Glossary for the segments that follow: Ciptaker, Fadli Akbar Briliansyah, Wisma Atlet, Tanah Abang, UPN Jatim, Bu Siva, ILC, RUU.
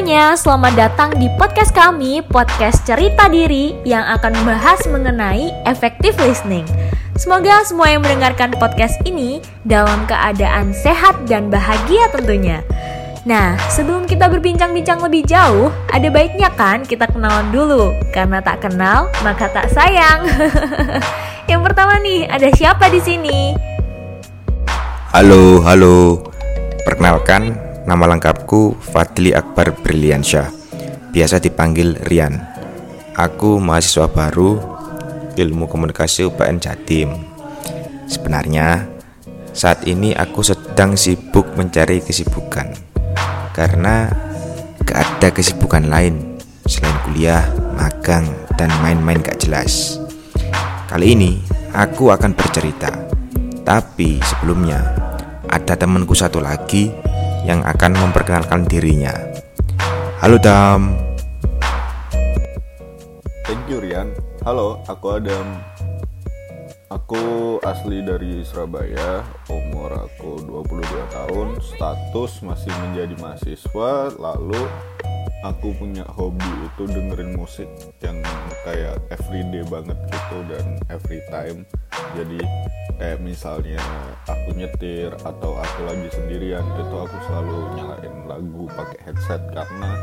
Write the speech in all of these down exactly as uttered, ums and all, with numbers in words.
semuanya, selamat datang di podcast kami, podcast Cerita Diri yang akan membahas mengenai effective listening. Semoga semua yang mendengarkan podcast ini dalam keadaan sehat dan bahagia tentunya. Nah, sebelum kita berbincang-bincang lebih jauh, ada baiknya kan kita kenalan dulu, karena tak kenal maka tak sayang. Yang pertama nih, ada siapa di sini? Halo, halo. Perkenalkan, nama lengkapku Fadli Akbar Briliansyah, biasa dipanggil Rian. Aku mahasiswa baru Ilmu Komunikasi U P N Jatim. Sebenarnya, saat ini aku sedang sibuk mencari kesibukan, karena gak ada kesibukan lain selain kuliah, magang, dan main-main gak jelas. Kali ini, aku akan bercerita. Tapi sebelumnya, ada temanku satu lagi yang akan memperkenalkan dirinya. Halo Dam. Thank you Rian. Halo, aku Adam. Aku asli dari Surabaya. Umur aku dua puluh dua tahun. Status masih menjadi mahasiswa. Lalu aku punya hobi itu dengerin musik yang kayak everyday banget gitu dan every time. Jadi kayak eh, misalnya aku nyetir atau aku lagi sendirian itu aku selalu nyalain lagu pakai headset, karena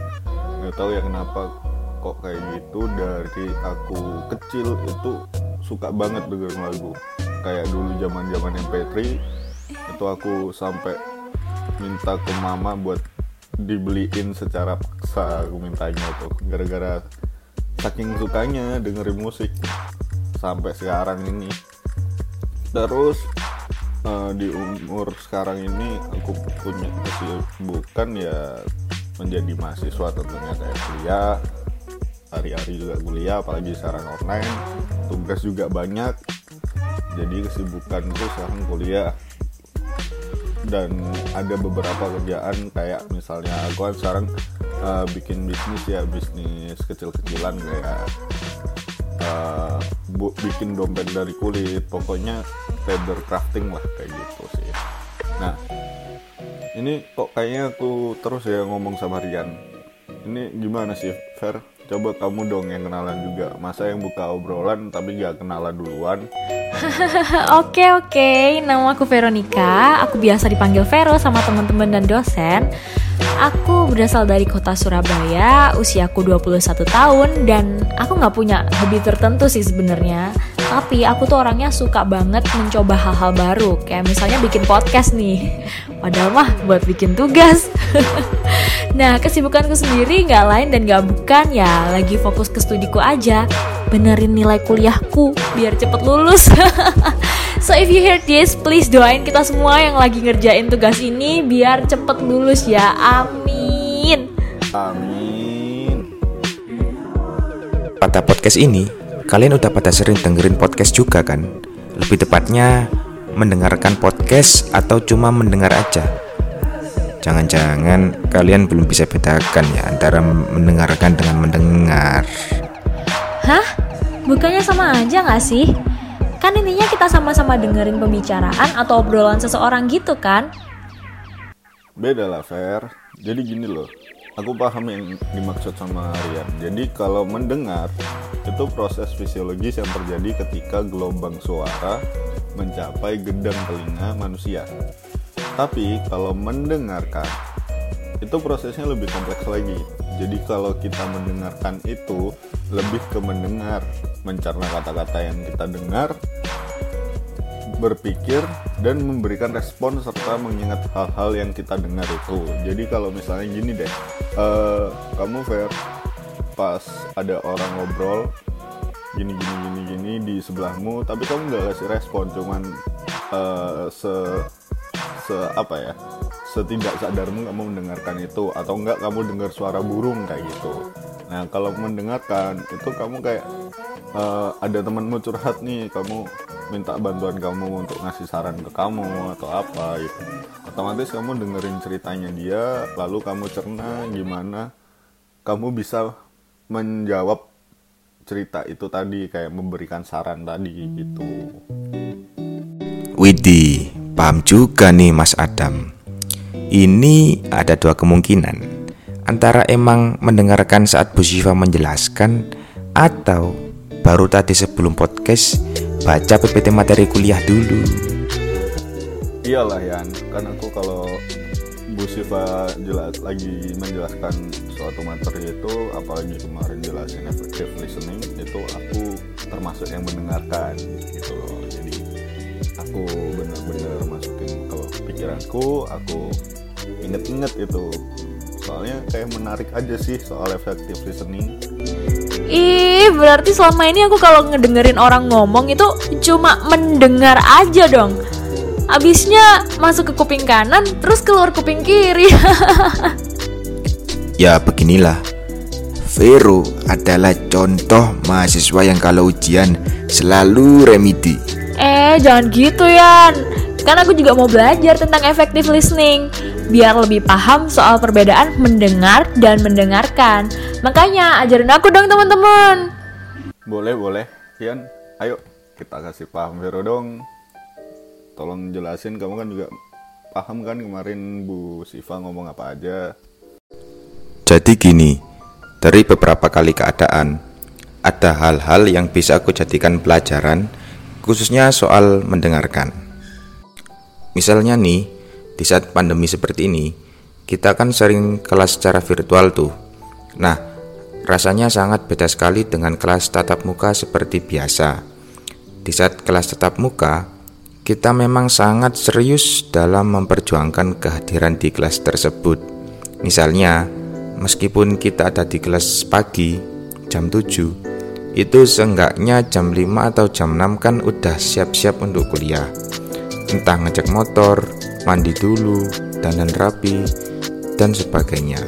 nggak tahu ya kenapa kok kayak gitu. Dari aku kecil itu suka banget dengerin lagu. Kayak dulu zaman-zaman M P tiga itu aku sampai minta ke mama buat dibeliin secara paksa. Aku mintanya tuh gara-gara saking sukanya dengerin musik sampai sekarang ini. Terus uh, di umur sekarang ini aku punya kesibukan ya menjadi mahasiswa tentunya, kayak kuliah, hari-hari juga kuliah apalagi sekarang online, tugas juga banyak. Jadi kesibukan itu sekarang kuliah dan ada beberapa kerjaan kayak misalnya aku kan sekarang uh, bikin bisnis ya, bisnis kecil-kecilan kayak Uh, bu, bikin dompet dari kulit, pokoknya leather crafting lah kayak gitu sih. Nah, ini kok kayaknya aku terus ya ngomong sama Rian. Ini gimana sih, Fer? Coba kamu dong yang kenalan juga. Masa yang buka obrolan tapi gak kenalan duluan? Oke oke, nama aku Veronica. Aku biasa dipanggil Vero sama teman-teman dan dosen. Aku berasal dari kota Surabaya, usiaku dua puluh satu tahun, dan aku gak punya hobi tertentu sih sebenarnya. Tapi aku tuh orangnya suka banget mencoba hal-hal baru, kayak misalnya bikin podcast nih. Padahal mah buat bikin tugas. Nah, kesibukanku sendiri gak lain dan gak bukan ya, lagi fokus ke studiku aja, benerin nilai kuliahku biar cepet lulus. So if you hear this, please doain kita semua yang lagi ngerjain tugas ini biar cepet lulus ya, amin. Amin. Pada podcast ini, kalian udah pada sering dengerin podcast juga kan? Lebih tepatnya, mendengarkan podcast atau cuma mendengar aja? Jangan-jangan kalian belum bisa bedakan ya antara mendengarkan dengan mendengar. Hah? Bukannya sama aja gak sih? Kan intinya kita sama-sama dengerin pembicaraan atau obrolan seseorang gitu kan? Beda lah Fer. Jadi gini loh, aku paham yang dimaksud sama Rian. Jadi kalau mendengar itu proses fisiologis yang terjadi ketika gelombang suara mencapai gendang telinga manusia. Tapi kalau mendengarkan itu prosesnya lebih kompleks lagi. Jadi kalau kita mendengarkan itu lebih ke mendengar, mencerna kata-kata yang kita dengar, berpikir, dan memberikan respon serta mengingat hal-hal yang kita dengar itu. Jadi kalau misalnya gini deh, uh, kamu Fer, pas ada orang ngobrol gini-gini-gini-gini di sebelahmu, tapi kamu nggak kasih respon, cuman uh, se se apa ya, setidak sadarmu kamu mendengarkan itu, atau enggak kamu dengar suara burung kayak gitu. Nah kalau mendengarkan itu kamu kayak uh, ada temanmu curhat nih, kamu minta bantuan kamu untuk ngasih saran ke kamu atau apa gitu, otomatis kamu dengerin ceritanya dia, lalu kamu cerna gimana kamu bisa menjawab cerita itu tadi, kayak memberikan saran tadi gitu. Widih, paham juga nih Mas Adam. Ini ada dua kemungkinan. antara emang mendengarkan saat Bu Siva menjelaskan atau baru tadi sebelum podcast baca P P T materi kuliah dulu. Iyalah Yan, kan aku kalau Bu Siva jelas lagi menjelaskan suatu materi itu, apalagi kemarin jelasin effective listening, itu aku termasuk yang mendengarkan gitu loh. Jadi aku benar-benar masukin ke pikiranku, aku inget-inget itu. Soalnya kayak menarik aja sih soal effective listening. Ih, berarti selama ini aku kalau ngedengerin orang ngomong itu cuma mendengar aja dong. Abisnya masuk ke kuping kanan, terus keluar kuping kiri. Ya beginilah, Vero adalah contoh mahasiswa yang kalau ujian selalu remedi. Eh jangan gitu Yan, kan aku juga mau belajar tentang effective listening biar lebih paham soal perbedaan mendengar dan mendengarkan. Makanya ajarin aku dong teman-teman. Boleh boleh Yan, ayo kita kasih paham Vero dong. Tolong jelasin, kamu kan juga paham kan kemarin Bu Siva ngomong apa aja. Jadi gini, dari beberapa kali keadaan, ada hal-hal yang bisa aku jadikan pelajaran, khususnya soal mendengarkan. Misalnya nih, di saat pandemi seperti ini, kita kan sering kelas secara virtual tuh. Nah, rasanya sangat beda sekali dengan kelas tatap muka seperti biasa. Di saat kelas tatap muka, kita memang sangat serius dalam memperjuangkan kehadiran di kelas tersebut. Misalnya, meskipun kita ada di kelas pagi, jam tujuh, itu seenggaknya jam lima atau jam enam kan udah siap-siap untuk kuliah. Entah ngecek motor, mandi dulu, dandan rapi, dan sebagainya.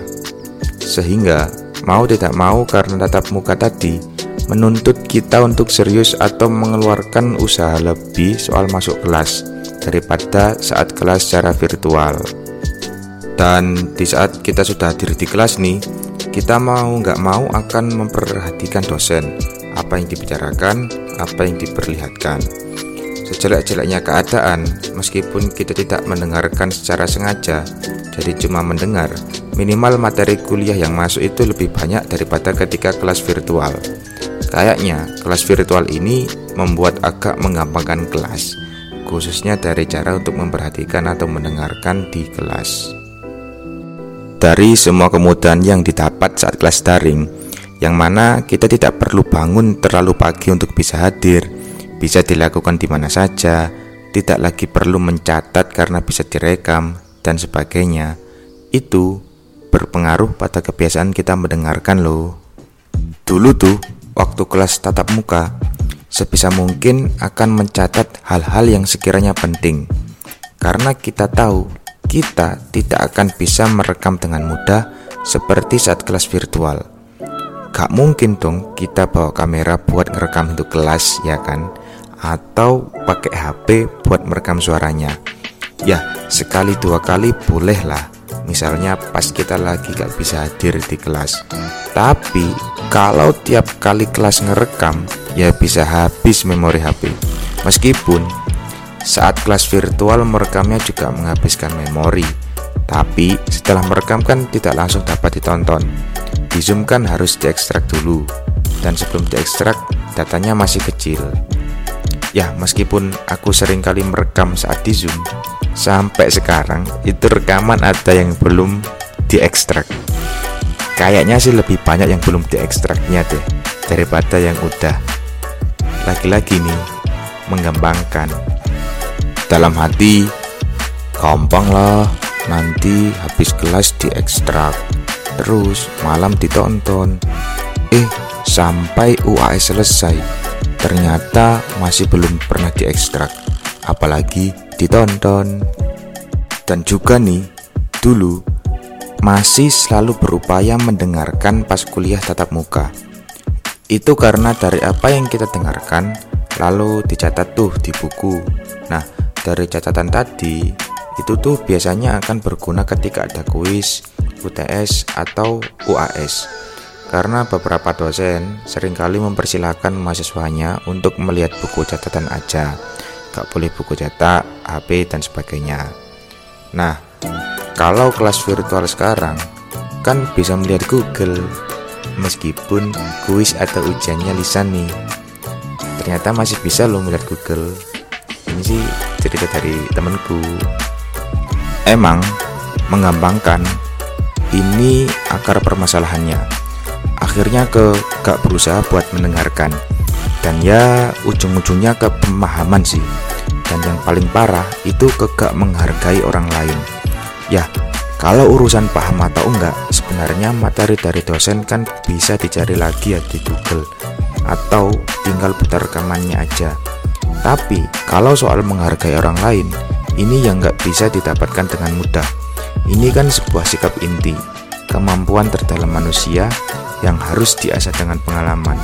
Sehingga, mau tidak mau karena tatap muka tadi, menuntut kita untuk serius atau mengeluarkan usaha lebih soal masuk kelas daripada saat kelas secara virtual. Dan di saat kita sudah hadir di kelas nih, kita mau nggak mau akan memperhatikan dosen, apa yang dibicarakan, apa yang diperlihatkan. Sejelek-jeleknya keadaan, meskipun kita tidak mendengarkan secara sengaja, jadi cuma mendengar, minimal materi kuliah yang masuk itu lebih banyak daripada ketika kelas virtual. Kayaknya kelas virtual ini membuat agak menggampangkan kelas, khususnya dari cara untuk memperhatikan atau mendengarkan di kelas. Dari semua kemudahan yang didapat saat kelas daring, yang mana kita tidak perlu bangun terlalu pagi untuk bisa hadir, bisa dilakukan di mana saja, tidak lagi perlu mencatat karena bisa direkam, dan sebagainya, itu berpengaruh pada kebiasaan kita mendengarkan loh. Dulu tuh, waktu kelas tatap muka, sebisa mungkin akan mencatat hal-hal yang sekiranya penting. Karena kita tahu, kita tidak akan bisa merekam dengan mudah seperti saat kelas virtual. Gak mungkin dong kita bawa kamera buat ngerekam untuk kelas, ya kan? Atau pakai H P buat merekam suaranya. Ya, sekali dua kali boleh lah. Misalnya pas kita lagi gak bisa hadir di kelas. Tapi kalau tiap kali kelas ngerekam, ya bisa habis memori H P. Meskipun saat kelas virtual merekamnya juga menghabiskan memori, tapi setelah merekam kan tidak langsung dapat ditonton. Di Zoom kan harus diekstrak dulu, dan sebelum diekstrak datanya masih kecil. Ya meskipun aku sering kali merekam saat di Zoom, sampai sekarang itu rekaman ada yang belum diekstrak. Kayaknya sih lebih banyak yang belum diekstraknya deh daripada yang udah. Lagi-lagi nih menggampangkan. Dalam hati, gampang lah, nanti habis kelas diekstrak, terus malam ditonton. Eh sampai U A S selesai, ternyata masih belum pernah diekstrak, apalagi ditonton. Dan juga nih, dulu masih selalu berupaya mendengarkan pas kuliah tatap muka. Itu karena dari apa yang kita dengarkan lalu dicatat tuh di buku. Nah, dari catatan tadi itu tuh biasanya akan berguna ketika ada kuis, U T S, atau U A S. Karena beberapa dosen seringkali mempersilahkan mahasiswanya untuk melihat buku catatan aja, gak boleh buku cetak, H P, dan sebagainya. Nah, kalau kelas virtual sekarang kan bisa melihat Google. Meskipun kuis atau ujiannya lisan nih, ternyata masih bisa lo melihat Google. Ini sih cerita dari temanku. Emang menggampangkan, ini akar permasalahannya. Akhirnya ke gak berusaha buat mendengarkan, dan ya ujung-ujungnya ke pemahaman sih. Dan yang paling parah itu ke gak menghargai orang lain. Ya, kalau urusan paham atau enggak, sebenarnya materi dari dosen kan bisa dicari lagi ya di Google, atau tinggal putar rekamannya aja. Tapi kalau soal menghargai orang lain, ini yang enggak bisa didapatkan dengan mudah. Ini kan sebuah sikap inti, kemampuan terdalam manusia yang harus diasah dengan pengalaman.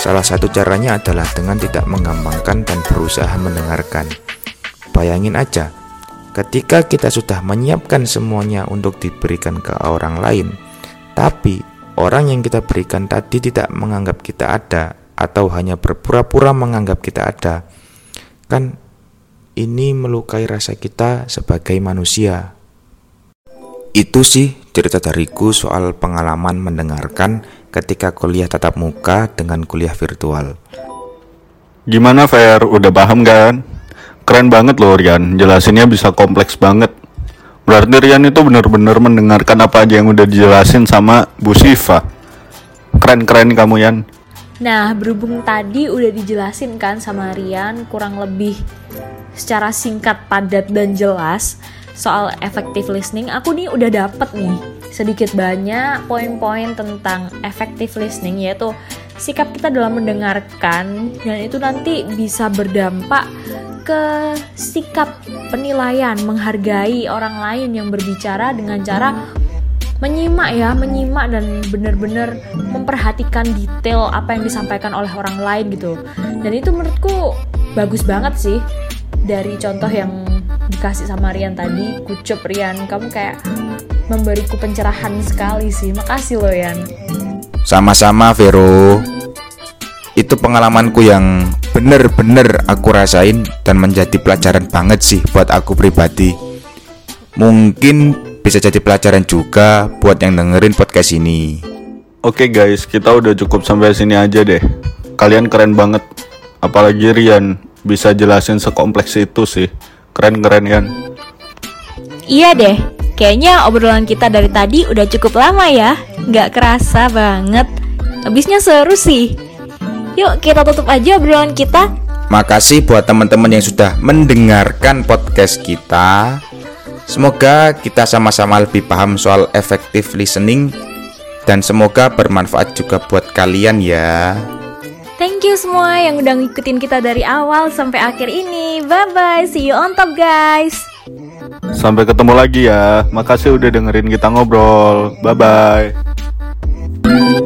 Salah satu caranya adalah dengan tidak menggampangkan dan berusaha mendengarkan. Bayangin aja, ketika kita sudah menyiapkan semuanya untuk diberikan ke orang lain, tapi orang yang kita berikan tadi tidak menganggap kita ada, atau hanya berpura-pura menganggap kita ada, kan ini melukai rasa kita sebagai manusia. Itu sih cerita dariku soal pengalaman mendengarkan ketika kuliah tatap muka dengan kuliah virtual. Gimana Fer, udah paham kan? Keren banget loh Rian, jelasinnya bisa kompleks banget. Berarti Rian itu benar-benar mendengarkan apa aja yang udah dijelasin sama Bu Siva. Keren-keren kamu Yan. Nah, berhubung tadi udah dijelasin kan sama Rian kurang lebih secara singkat, padat, dan jelas soal effective listening, aku nih udah dapet nih sedikit banyak poin-poin tentang effective listening, yaitu sikap kita dalam mendengarkan, dan itu nanti bisa berdampak ke sikap penilaian, menghargai orang lain yang berbicara dengan cara menyimak ya, menyimak dan benar-benar memperhatikan detail apa yang disampaikan oleh orang lain gitu. Dan itu menurutku bagus banget sih dari contoh yang dikasih sama Rian tadi. Kucup Rian, kamu kayak memberiku pencerahan sekali sih. Makasih loh Yan. Sama-sama Vero. Itu pengalamanku yang bener-bener aku rasain dan menjadi pelajaran banget sih buat aku pribadi. Mungkin bisa jadi pelajaran juga buat yang dengerin podcast ini. Oke guys, kita udah cukup sampai sini aja deh. Kalian keren banget. Apalagi Rian bisa jelasin sekompleks itu sih. Keren-keren Rian. Iya deh, kayaknya obrolan kita dari tadi udah cukup lama ya. Gak kerasa banget. Habisnya seru sih. Yuk kita tutup aja obrolan kita. Makasih buat teman-teman yang sudah mendengarkan podcast kita. Semoga kita sama-sama lebih paham soal effective listening, dan semoga bermanfaat juga buat kalian ya. Thank you semua yang udah ngikutin kita dari awal sampai akhir ini. Bye-bye, see you on top guys. Sampai ketemu lagi ya. Makasih udah dengerin kita ngobrol. Bye-bye.